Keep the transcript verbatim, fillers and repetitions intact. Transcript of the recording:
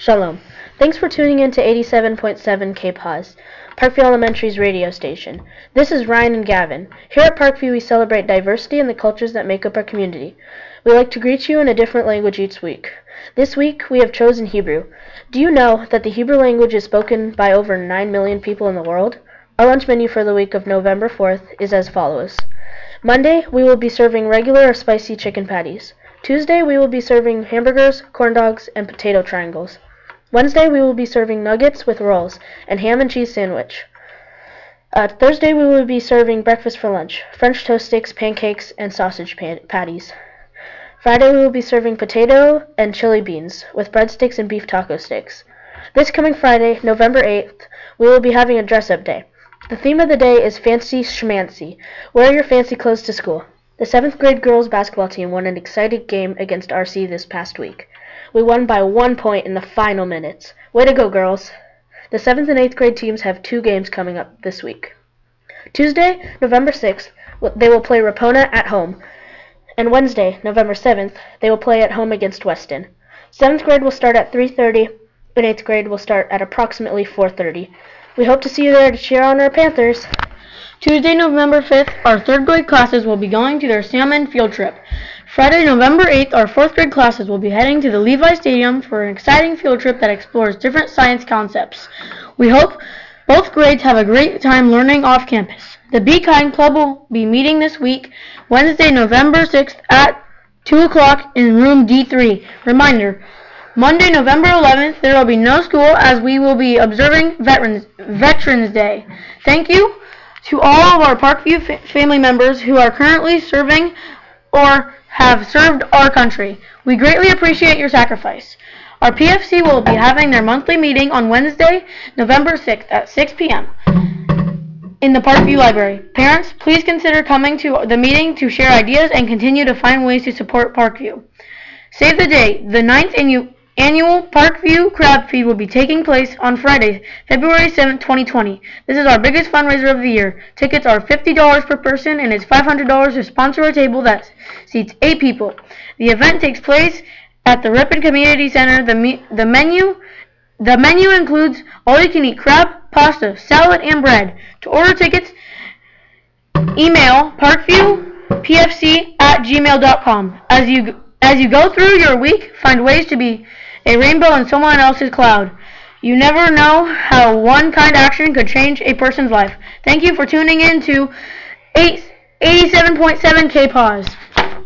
Shalom. Thanks for tuning in to eighty-seven point seven K P A W Z, Parkview Elementary's radio station. This is Ryan and Gavin. Here at Parkview, we celebrate diversity and the cultures that make up our community. We like to greet you in a different language each week. This week, we have chosen Hebrew. Do you know that the Hebrew language is spoken by over nine million people in the world? Our lunch menu for the week of November fourth is as follows. Monday, we will be serving regular or spicy chicken patties. Tuesday, we will be serving hamburgers, corn dogs, and potato triangles. Wednesday, we will be serving nuggets with rolls and ham and cheese sandwich. Uh, Thursday, we will be serving breakfast for lunch, French toast sticks, pancakes, and sausage pat patties. Friday, we will be serving potato and chili beans with breadsticks and beef taco sticks. This coming Friday, November eighth, we will be having a dress-up day. The theme of the day is Fancy Schmancy. Wear your fancy clothes to school. The seventh grade girls basketball team won an exciting game against R C this past week. We won by one point in the final minutes. Way to go, girls. The seventh and eighth grade teams have two games coming up this week. Tuesday, November sixth, they will play Rapona at home. And Wednesday, November seventh, they will play at home against Weston. seventh grade will start at three thirty, and eighth grade will start at approximately four thirty. We hope to see you there to cheer on our Panthers. Tuesday, November fifth, our third grade classes will be going to their salmon field trip. Friday, November eighth, our fourth grade classes will be heading to the Levi Stadium for an exciting field trip that explores different science concepts. We hope both grades have a great time learning off campus. The Be Kind Club will be meeting this week, Wednesday, November sixth at two o'clock in room D three. Reminder, Monday, November eleventh, there will be no school as we will be observing Veterans, Veterans Day. Thank you to all of our Parkview fa family members who are currently serving or have served our country. We greatly appreciate your sacrifice. Our P F C will be having their monthly meeting on Wednesday, November sixth at six p m in the Parkview Library. Parents, please consider coming to the meeting to share ideas and continue to find ways to support Parkview. Save the date. The ninth annual Annual Parkview Crab Feed will be taking place on Friday, February seventh, twenty twenty. This is our biggest fundraiser of the year. Tickets are fifty dollars per person and it's five hundred dollars to sponsor a table that seats eight people. The event takes place at the Ripon Community Center. The, me the, menu, the menu includes all-you-can-eat crab, pasta, salad, and bread. To order tickets, email parkview p f c at gmail dot com. As you, as you go through your week, find ways to be a rainbow in someone else's cloud. You never know how one kind action could change a person's life. Thank you for tuning in to eighty-seven point seven K P A W Z.